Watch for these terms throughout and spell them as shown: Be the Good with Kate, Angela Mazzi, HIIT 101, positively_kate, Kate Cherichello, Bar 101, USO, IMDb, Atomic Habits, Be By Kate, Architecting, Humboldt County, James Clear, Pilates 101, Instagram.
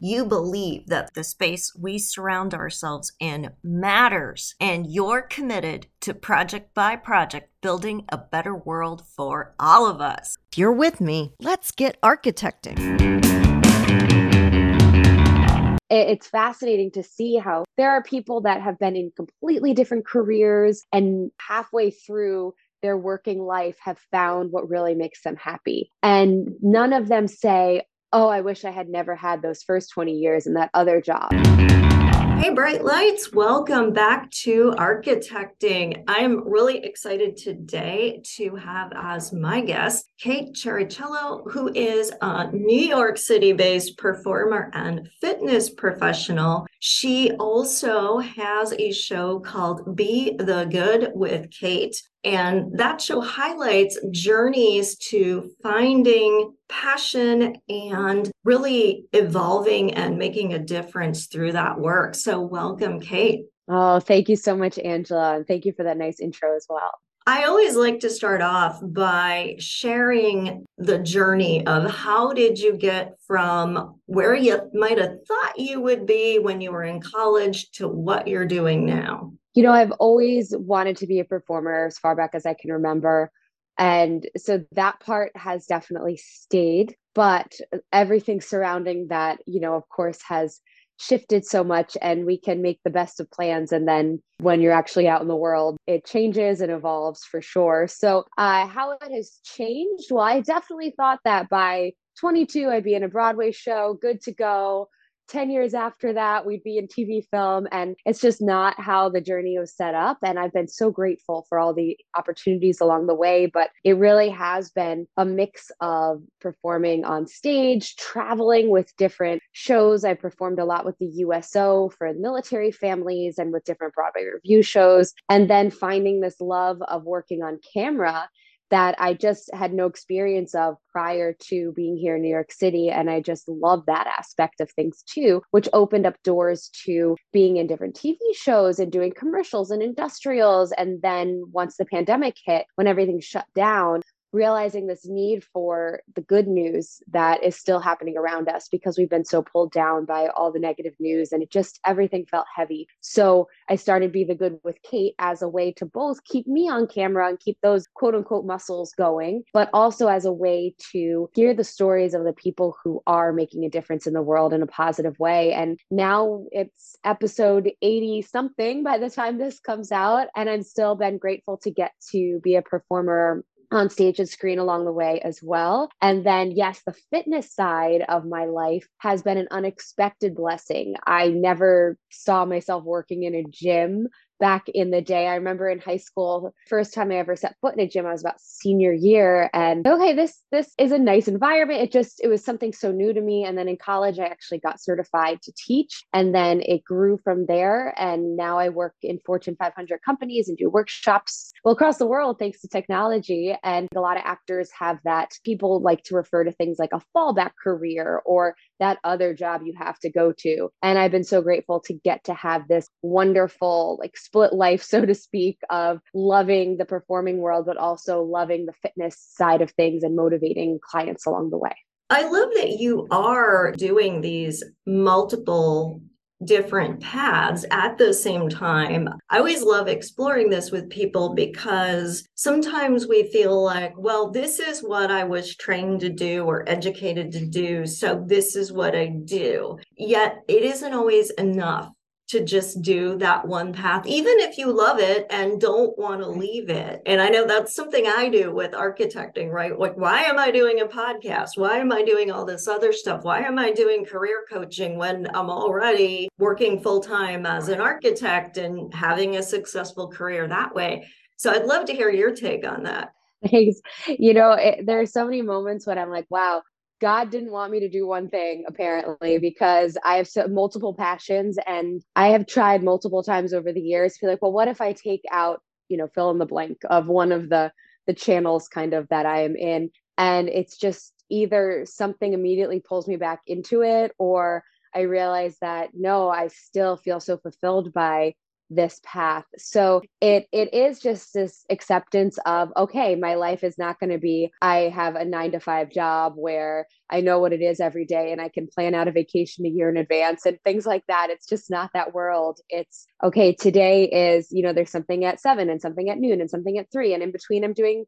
you believe that the space we surround ourselves in matters, and you're committed to project by project building a better world for all of us. If you're with me, let's get architecting. It's fascinating to see how there are people that have been in completely different careers and halfway through their working life have found what really makes them happy. And none of them say, oh, I wish I had never had those first 20 years in that other job. Hey, Bright Lights. Welcome back to Architecting. I'm really excited today to have as my guest, Kate Cherichello, who is a New York City-based performer and fitness professional. She also has a show called Be the Good with Kate. And that show highlights journeys to finding passion and really evolving and making a difference through that work. So welcome, Kate. Oh, thank you so much, Angela. And thank you for that nice intro as well. I always like to start off by sharing the journey of how did you get from where you might have thought you would be when you were in college to what you're doing now? You know, I've always wanted to be a performer as far back as I can remember. And so that part has definitely stayed, but everything surrounding that, you know, of course, has shifted so much, and we can make the best of plans. And then when you're actually out in the world, it changes and evolves for sure. So how it has changed? Well, I definitely thought that by 22, I'd be in a Broadway show, good to go. 10 years after that, we'd be in TV, film, and it's just not how the journey was set up. And I've been so grateful for all the opportunities along the way, but it really has been a mix of performing on stage, traveling with different shows. I performed a lot with the USO for military families and with different Broadway review shows, and then finding this love of working on camera that I just had no experience of prior to being here in New York City. And I just love that aspect of things too, which opened up doors to being in different TV shows and doing commercials and industrials. And then once the pandemic hit, when everything shut down, realizing this need for the good news that is still happening around us, because we've been so pulled down by all the negative news, and it just, everything felt heavy. So I started Be the Good with Kate as a way to both keep me on camera and keep those quote unquote muscles going, but also as a way to hear the stories of the people who are making a difference in the world in a positive way. And now it's episode 80 something by the time this comes out. And I've still been grateful to get to be a performer on stage and screen along the way as well. And then, yes, the fitness side of my life has been an unexpected blessing. I never saw myself working in a gym back in the day. I remember in high school, first time I ever set foot in a gym, I was about senior year, and okay, this is a nice environment. It was something so new to me. And then in college, I actually got certified to teach, and then it grew from there. And now I work in Fortune 500 companies and do workshops across the world, thanks to technology. And a lot of actors have that. People like to refer to things like a fallback career or that other job you have to go to. And I've been so grateful to get to have this wonderful, split life, so to speak, of loving the performing world, but also loving the fitness side of things and motivating clients along the way. I love that you are doing these multiple different paths at the same time. I always love exploring this with people, because sometimes we feel like, well, this is what I was trained to do or educated to do, so this is what I do. Yet it isn't always enough to just do that one path, even if you love it and don't want to leave it. And I know that's something I do with architecting, right? Like, why am I doing a podcast? Why am I doing all this other stuff? Why am I doing career coaching when I'm already working full-time as an architect and having a successful career that way? So I'd love to hear your take on that. Thanks. You know, there are so many moments when I'm like, wow, God didn't want me to do one thing, apparently, because I have multiple passions, and I have tried multiple times over the years to be like, well, what if I take out, fill in the blank of one of the channels kind of that I am in And it's just either something immediately pulls me back into it, or I realize that, no, I still feel so fulfilled by this path. So it is just this acceptance of, okay, my life is not going to be, I have a 9-to-5 job where I know what it is every day and I can plan out a vacation a year in advance and things like that. It's just not that world. It's okay. Today is, there's something at 7 and something at noon and something at 3. And in between I'm doing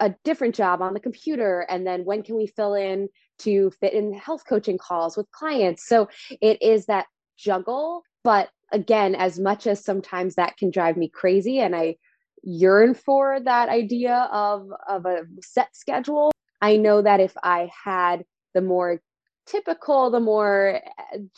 a different job on the computer. And then when can we fill in to fit in health coaching calls with clients? So it is that juggle. But again, as much as sometimes that can drive me crazy and I yearn for that idea of a set schedule, I know that if I had the more typical, the more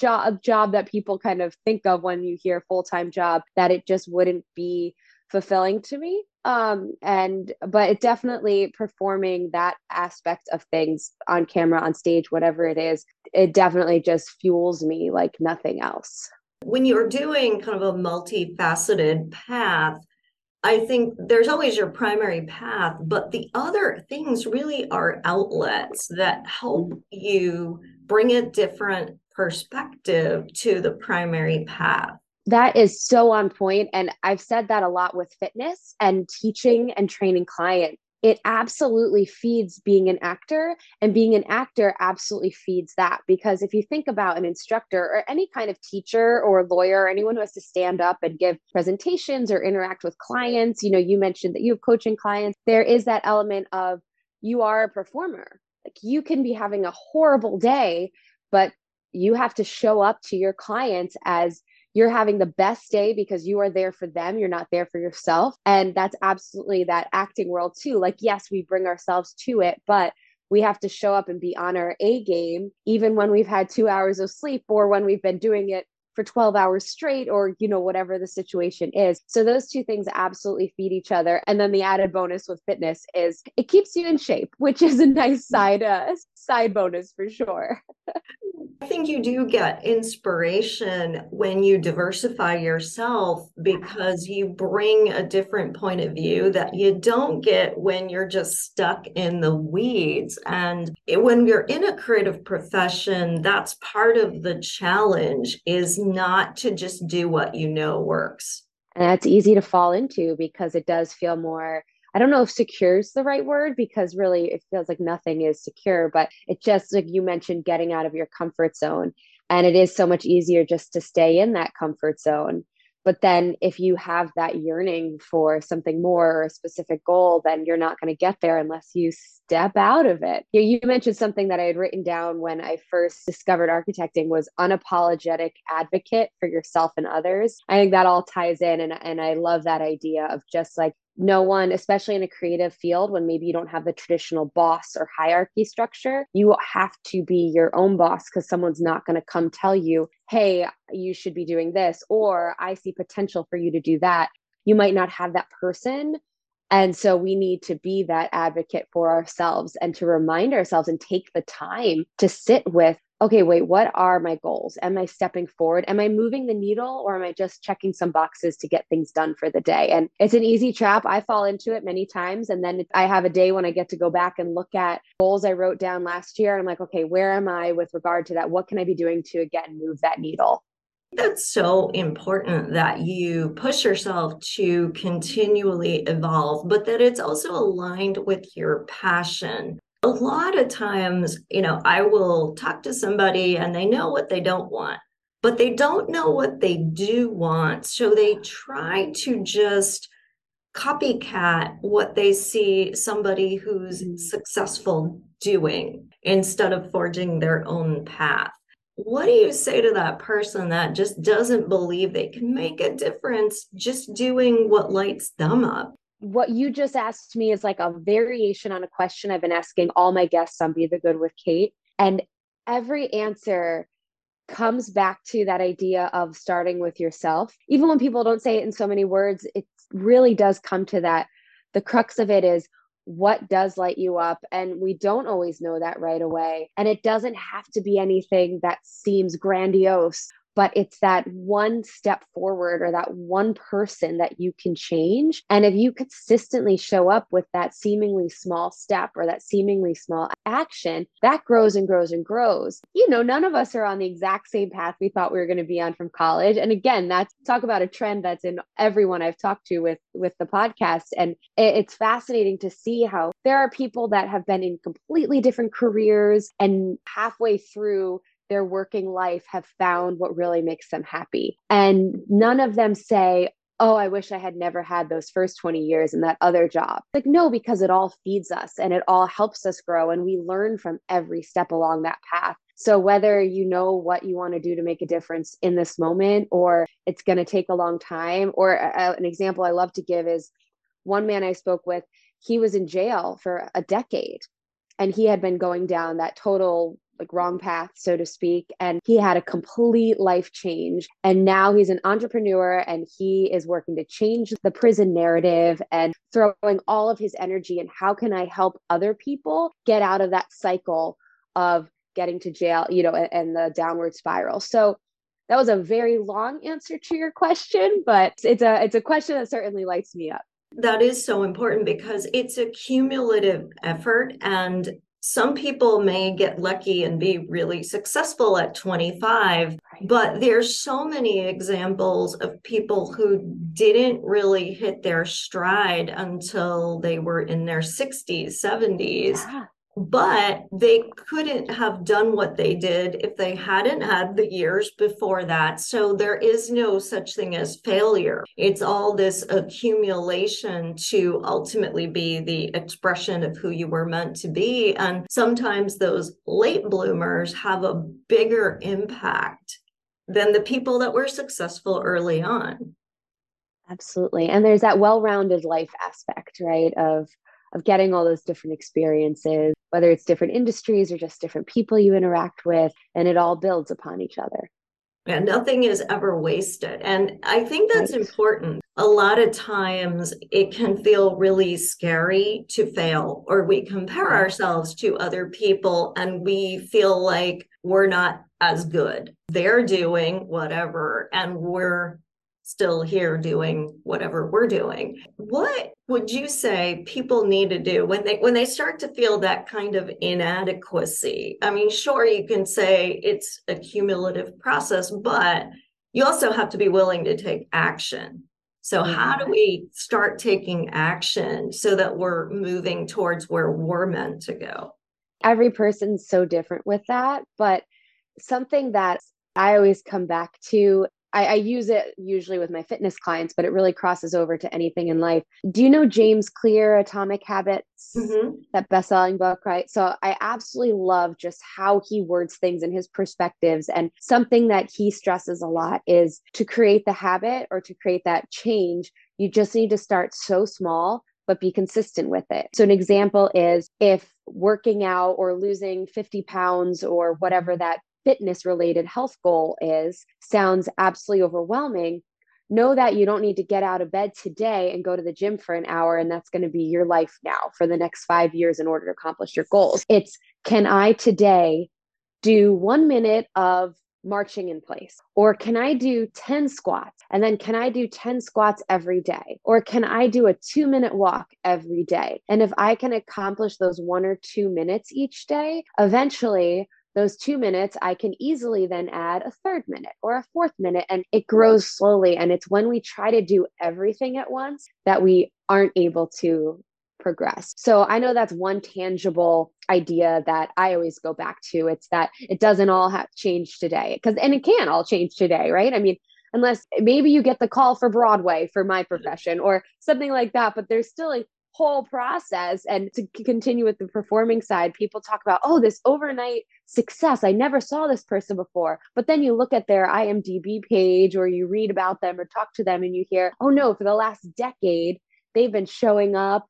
job that people kind of think of when you hear full-time job, that it just wouldn't be fulfilling to me. But it definitely, performing that aspect of things on camera, on stage, whatever it is, it definitely just fuels me like nothing else. When you're doing kind of a multifaceted path, I think there's always your primary path, but the other things really are outlets that help you bring a different perspective to the primary path. That is so on point. And I've said that a lot with fitness and teaching and training clients. It absolutely feeds being an actor, and being an actor absolutely feeds that. Because if you think about an instructor or any kind of teacher or lawyer, or anyone who has to stand up and give presentations or interact with clients, you mentioned that you have coaching clients. There is that element of, you are a performer. Like, you can be having a horrible day, but you have to show up to your clients as you're having the best day because you are there for them. You're not there for yourself. And that's absolutely that acting world too. Like, yes, we bring ourselves to it, but we have to show up and be on our A game, even when we've had 2 hours of sleep or when we've been doing it for 12 hours straight or, whatever the situation is. So those two things absolutely feed each other. And then the added bonus with fitness is it keeps you in shape, which is a nice side bonus for sure. I think you do get inspiration when you diversify yourself, because you bring a different point of view that you don't get when you're just stuck in the weeds. And when you're in a creative profession, that's part of the challenge, is not to just do what you know works. And that's easy to fall into, because it does feel more, I don't know if secure is the right word, because really it feels like nothing is secure, but it just, like you mentioned, getting out of your comfort zone. And it is so much easier just to stay in that comfort zone. But then if you have that yearning for something more or a specific goal, then you're not going to get there unless you step out of it. You mentioned something that I had written down when I first discovered architecting was unapologetic advocate for yourself and others. I think that all ties in. And I love that idea of just like, no one, especially in a creative field, when maybe you don't have the traditional boss or hierarchy structure, you have to be your own boss, because someone's not going to come tell you, hey, you should be doing this, or I see potential for you to do that. You might not have that person. And so we need to be that advocate for ourselves and to remind ourselves and take the time to sit with, okay, wait, what are my goals? Am I stepping forward? Am I moving the needle, or am I just checking some boxes to get things done for the day? And it's an easy trap. I fall into it many times. And then I have a day when I get to go back and look at goals I wrote down last year. And I'm like, okay, where am I with regard to that? What can I be doing to, again, move that needle? That's so important, that you push yourself to continually evolve, but that it's also aligned with your passion. A lot of times, I will talk to somebody and they know what they don't want, but they don't know what they do want. So they try to just copycat what they see somebody who's successful doing, instead of forging their own path. What do you say to that person that just doesn't believe they can make a difference just doing what lights them up? What you just asked me is like a variation on a question I've been asking all my guests on Be the Good with Kate. And every answer comes back to that idea of starting with yourself. Even when people don't say it in so many words, it really does come to that. The crux of it is, what does light you up? And we don't always know that right away. And it doesn't have to be anything that seems grandiose but it's that one step forward or that one person that you can change. And if you consistently show up with that seemingly small step or that seemingly small action, that grows and grows and grows. You know, none of us are on the exact same path we thought we were going to be on from college. And again, that's talk about a trend that's in everyone I've talked to with the podcast. And it's fascinating to see how there are people that have been in completely different careers and halfway through their working life have found what really makes them happy. And none of them say, oh, I wish I had never had those first 20 years in that other job. Like, no, because it all feeds us and it all helps us grow. And we learn from every step along that path. So whether you know what you want to do to make a difference in this moment, or it's going to take a long time, or an example I love to give is one man I spoke with, he was in jail for a decade and he had been going down that total like wrong path, so to speak. And he had a complete life change. And now he's an entrepreneur and he is working to change the prison narrative and throwing all of his energy. And how can I help other people get out of that cycle of getting to jail, you know, and the downward spiral. So that was a very long answer to your question, but it's a question that certainly lights me up. That is so important because it's a cumulative effort. And some people may get lucky and be really successful at 25, but there's so many examples of people who didn't really hit their stride until they were in their 60s, 70s, yeah. But they couldn't have done what they did if they hadn't had the years before that. So there is no such thing as failure. It's all this accumulation to ultimately be the expression of who you were meant to be. And sometimes those late bloomers have a bigger impact than the people that were successful early on. Absolutely. And there's that well-rounded life aspect, right? Of getting all those different experiences, whether it's different industries or just different people you interact with, and it all builds upon each other. Yeah, nothing is ever wasted. And I think that's important. A lot of times it can feel really scary to fail, or we compare ourselves to other people and we feel like we're not as good. They're doing whatever, and we're still here doing whatever we're doing. What would you say people need to do when they start to feel that kind of inadequacy? I mean, sure, you can say it's a cumulative process, but you also have to be willing to take action. So how do we start taking action so that we're moving towards where we're meant to go? Every person's so different with that, but something that I always come back to, I use it usually with my fitness clients, but it really crosses over to anything in life. Do you know James Clear, Atomic Habits, that best-selling book, right? So I absolutely love just how he words things and his perspectives. And something that he stresses a lot is to create the habit or to create that change, you just need to start so small, but be consistent with it. So an example is if working out or losing 50 pounds or whatever that fitness related health goal is sounds absolutely overwhelming, know that you don't need to get out of bed today and go to the gym for an hour. And that's going to be your life now for the next 5 years in order to accomplish your goals. It's, can I today do 1 minute of marching in place? Or can I do 10 squats? And then can I do 10 squats every day? Or can I do a 2-minute walk every day? And if I can accomplish those 1 or 2 minutes each day, eventually those 2 minutes, I can easily then add a third minute or a fourth minute, and it grows slowly. And it's when we try to do everything at once that we aren't able to progress. So I know that's one tangible idea that I always go back to. It's that it doesn't all have change today, and it can all change today, right? I mean, unless maybe you get the call for Broadway for my profession or something like that, but there's still a whole process. And to continue with the performing side, people talk about, oh, this overnight success. I never saw this person before. But then you look at their IMDb page or you read about them or talk to them and you hear, oh no, for the last decade, they've been showing up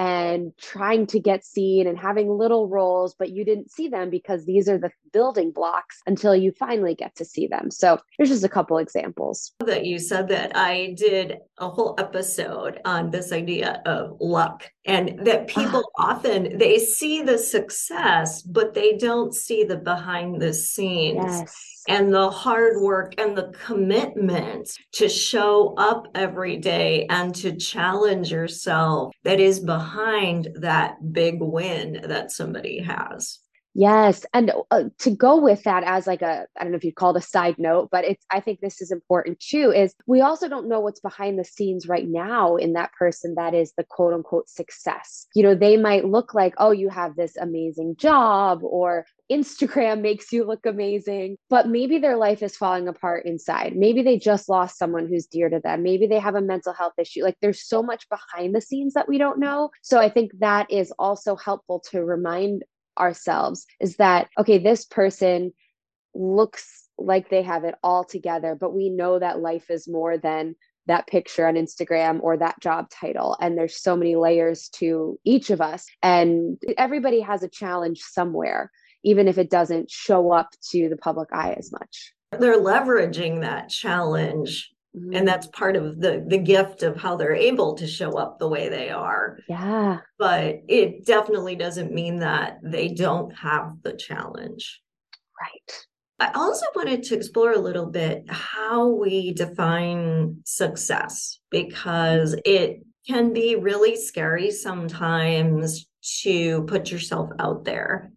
and trying to get seen and having little roles, but you didn't see them because these are the building blocks until you finally get to see them. So here's just a couple examples. That you said that I did a whole episode on this idea of luck, and that people often, they see the success, but they don't see the behind the scenes. Yes. and the hard work and the commitment to show up every day and to challenge yourself that is behind that big win that somebody has. Yes. And to go with that as like a, I don't know if you'd call it a side note, but it's, I think this is important too, is we also don't know what's behind the scenes right now in that person that is the quote unquote success. You know, they might look like, oh, you have this amazing job or Instagram makes you look amazing, but maybe their life is falling apart inside. Maybe they just lost someone who's dear to them. Maybe they have a mental health issue. Like there's so much behind the scenes that we don't know. So I think that is also helpful to remind ourselves is that, okay, this person looks like they have it all together, but we know that life is more than that picture on Instagram or that job title. And there's so many layers to each of us. And everybody has a challenge somewhere, even if it doesn't show up to the public eye as much. They're leveraging that challenge. Mm-hmm. And that's part of the gift of how they're able to show up the way they are. Yeah. But it definitely doesn't mean that they don't have the challenge. Right. I also wanted to explore a little bit how we define success, because it can be really scary sometimes to put yourself out there.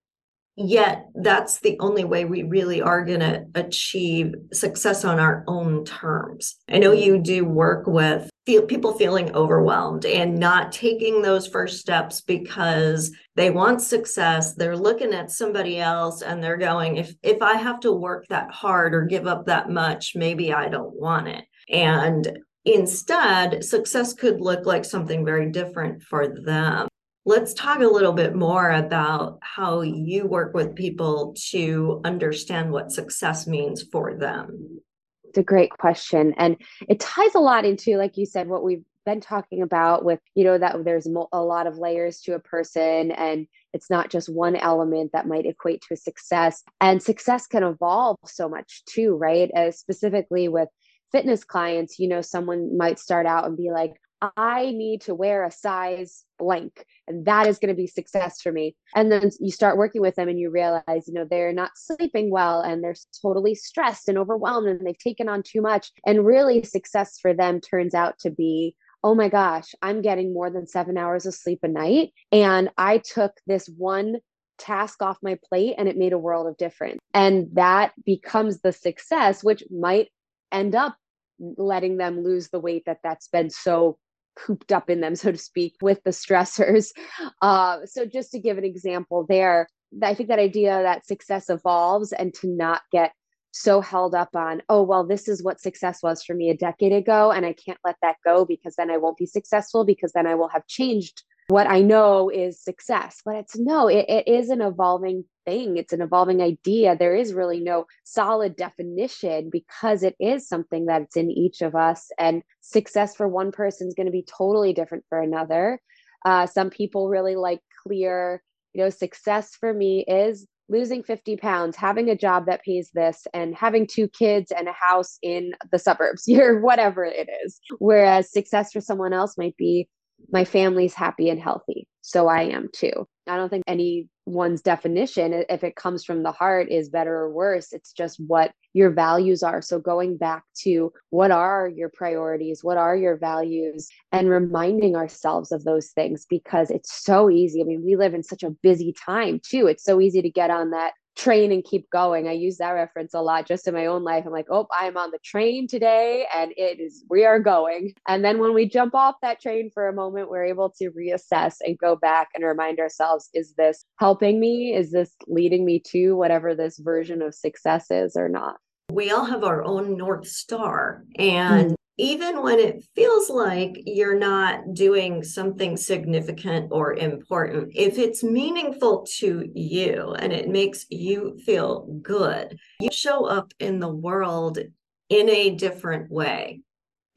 Yet that's the only way we really are going to achieve success on our own terms. I know you do work with people feeling overwhelmed and not taking those first steps because they want success. They're looking at somebody else and they're going, if I have to work that hard or give up that much, maybe I don't want it. And instead, success could look like something very different for them. Let's talk a little bit more about how you work with people to understand what success means for them. It's a great question. And it ties a lot into, like you said, what we've been talking about with, you know, that there's a lot of layers to a person and it's not just one element that might equate to a success. And success can evolve so much too, right? As specifically with fitness clients, you know, someone might start out and be like, I need to wear a size blank, and that is going to be success for me. And then you start working with them and you realize, you know, they're not sleeping well and they're totally stressed and overwhelmed and they've taken on too much. And really success for them turns out to be, oh my gosh, I'm getting more than 7 hours of sleep a night. And I took this one task off my plate and it made a world of difference. And that becomes the success, which might end up letting them lose the weight that's been so cooped up in them, so to speak, with the stressors. So just to give an example there, I think that idea that success evolves and to not get so held up on, oh, well, this is what success was for me a decade ago. And I can't let that go because then I won't be successful because then I will have changed what I know is success. But it's no, it is an evolving thing. It's an evolving idea. There is really no solid definition because it is something that's in each of us. And success for one person is going to be totally different for another. Some people really like clear, you know, success for me is losing 50 pounds, having a job that pays this, and having 2 kids and a house in the suburbs, or whatever it is. Whereas success for someone else might be, my family's happy and healthy. So I am too. I don't think anyone's definition, if it comes from the heart, is better or worse. It's just what your values are. So going back to what are your priorities? What are your values? And reminding ourselves of those things because it's so easy. I mean, we live in such a busy time too. It's so easy to get on that train and keep going. I use that reference a lot just in my own life. I'm like, oh, I'm on the train today and we are going. And then when we jump off that train for a moment, we're able to reassess and go back and remind ourselves, is this helping me? Is this leading me to whatever this version of success is or not? We all have our own North Star. And even when it feels like you're not doing something significant or important, if it's meaningful to you and it makes you feel good, you show up in the world in a different way.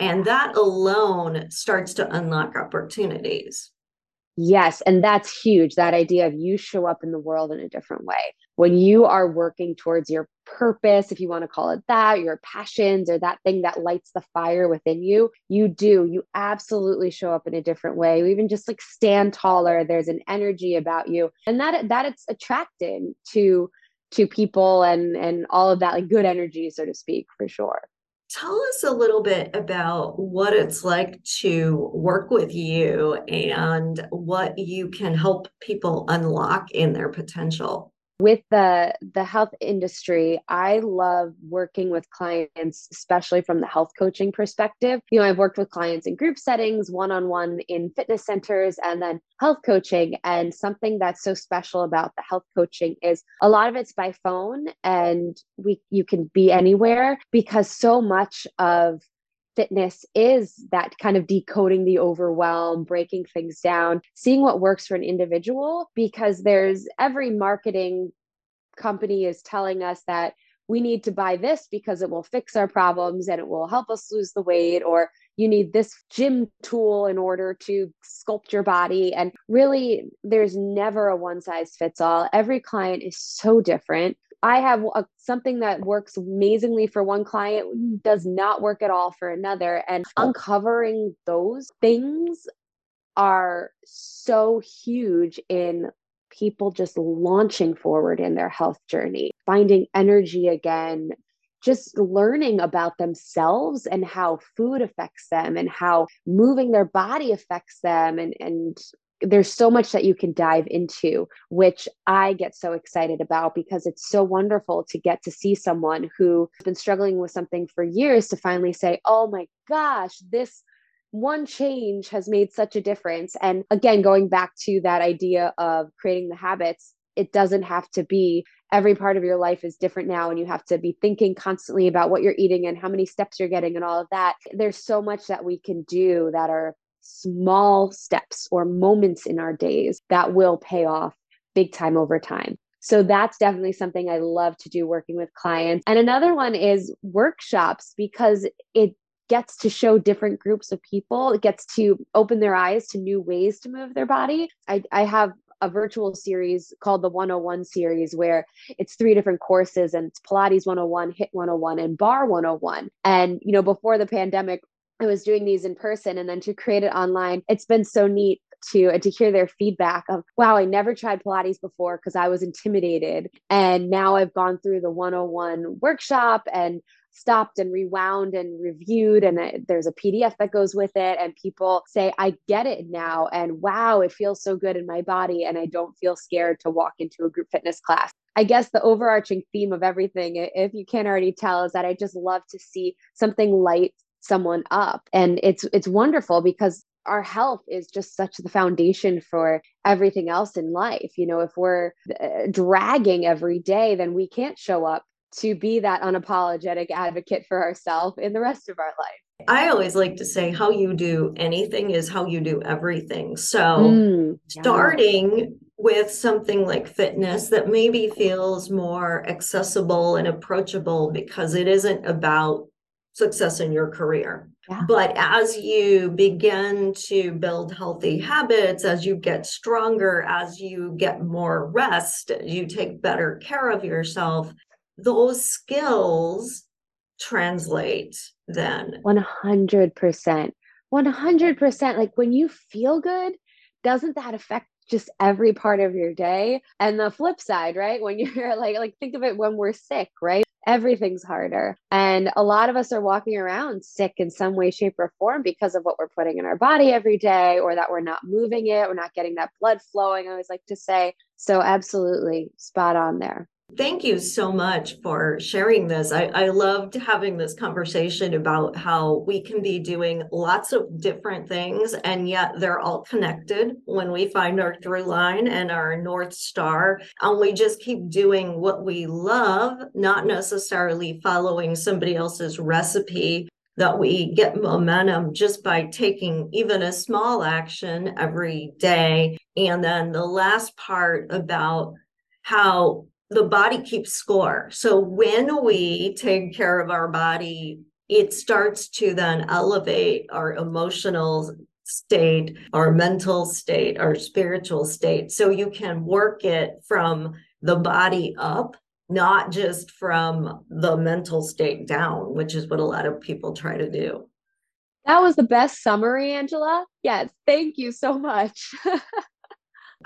And that alone starts to unlock opportunities. Yes. And that's huge. That idea of you show up in the world in a different way. When you are working towards your purpose, if you want to call it that, your passions or that thing that lights the fire within you, you absolutely show up in a different way. You even just like stand taller. There's an energy about you. And that it's attracting to to people and all of that, like good energy, so to speak, for sure. Tell us a little bit about what it's like to work with you and what you can help people unlock in their potential. With the health industry, I love working with clients, especially from the health coaching perspective. You know, I've worked with clients in group settings, one-on-one in fitness centers, and then health coaching. And something that's so special about the health coaching is a lot of it's by phone, and you can be anywhere, because so much of fitness is that kind of decoding the overwhelm, breaking things down, seeing what works for an individual, because there's every marketing company is telling us that we need to buy this because it will fix our problems and it will help us lose the weight, or you need this gym tool in order to sculpt your body. And really, there's never a one size fits all. Every client is so different. I have something that works amazingly for one client, does not work at all for another. And uncovering those things are so huge in people just launching forward in their health journey, finding energy again, just learning about themselves and how food affects them and how moving their body affects them. And there's so much that you can dive into, which I get so excited about, because it's so wonderful to get to see someone who's been struggling with something for years to finally say, oh my gosh, this one change has made such a difference. And again, going back to that idea of creating the habits, it doesn't have to be every part of your life is different now, and you have to be thinking constantly about what you're eating and how many steps you're getting and all of that. There's so much that we can do that are small steps or moments in our days that will pay off big time over time. So that's definitely something I love to do working with clients. And another one is workshops, because it gets to show different groups of people. It gets to open their eyes to new ways to move their body. I have a virtual series called the 101 series, where it's 3 different courses, and it's Pilates 101, HIIT 101, and Bar 101. And, you know, before the pandemic, I was doing these in person, and then to create it online, it's been so neat to hear their feedback of, wow, I never tried Pilates before because I was intimidated. And now I've gone through the 101 workshop and stopped and rewound and reviewed. And there's a PDF that goes with it. And people say, I get it now. And wow, it feels so good in my body. And I don't feel scared to walk into a group fitness class. I guess the overarching theme of everything, if you can't already tell, is that I just love to see something light someone up. And it's wonderful, because our health is just such the foundation for everything else in life. You know, if we're dragging every day, then we can't show up to be that unapologetic advocate for ourselves in the rest of our life. I always like to say, how you do anything is how you do everything. So starting with something like fitness that maybe feels more accessible and approachable, because it isn't about success in your career. Yeah. But as you begin to build healthy habits, as you get stronger, as you get more rest, you take better care of yourself, those skills translate then. 100%. 100%. Like when you feel good, doesn't that affect just every part of your day? And the flip side, right? When you're like think of it when we're sick, right? Everything's harder. And a lot of us are walking around sick in some way, shape, or form because of what we're putting in our body every day, or that we're not moving it. We're not getting that blood flowing, I always like to say. So absolutely spot on there. Thank you so much for sharing this. I loved having this conversation about how we can be doing lots of different things, and yet they're all connected when we find our through line and our North Star. And we just keep doing what we love, not necessarily following somebody else's recipe, that we get momentum just by taking even a small action every day. And then the last part about how the body keeps score. So when we take care of our body, it starts to then elevate our emotional state, our mental state, our spiritual state. So you can work it from the body up, not just from the mental state down, which is what a lot of people try to do. That was the best summary, Angela. Yes. Thank you so much.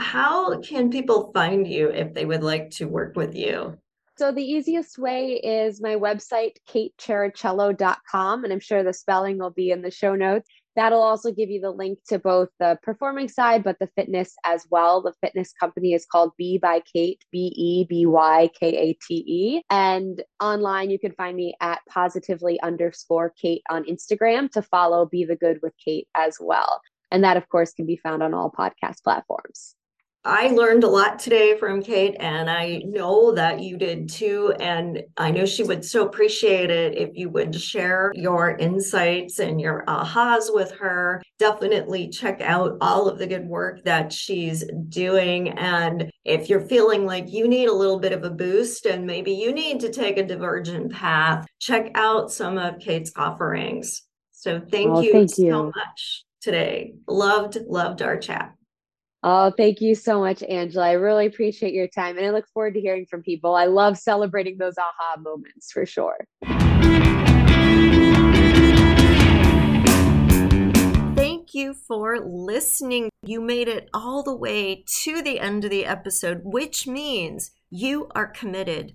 How can people find you if they would like to work with you? So the easiest way is my website, katecherichello.com, and I'm sure the spelling will be in the show notes. That'll also give you the link to both the performing side, but the fitness as well. The fitness company is called Be By Kate, BeByKate. And online, you can find me at positively_kate on Instagram to follow Be the Good with Kate as well. And that, of course, can be found on all podcast platforms. I learned a lot today from Kate, and I know that you did too. And I know she would so appreciate it if you would share your insights and your ahas with her. Definitely check out all of the good work that she's doing. And if you're feeling like you need a little bit of a boost and maybe you need to take a divergent path, check out some of Kate's offerings. So thank you so much today. Loved our chat. Oh, thank you so much, Angela. I really appreciate your time, and I look forward to hearing from people. I love celebrating those aha moments for sure. Thank you for listening. You made it all the way to the end of the episode, which means you are committed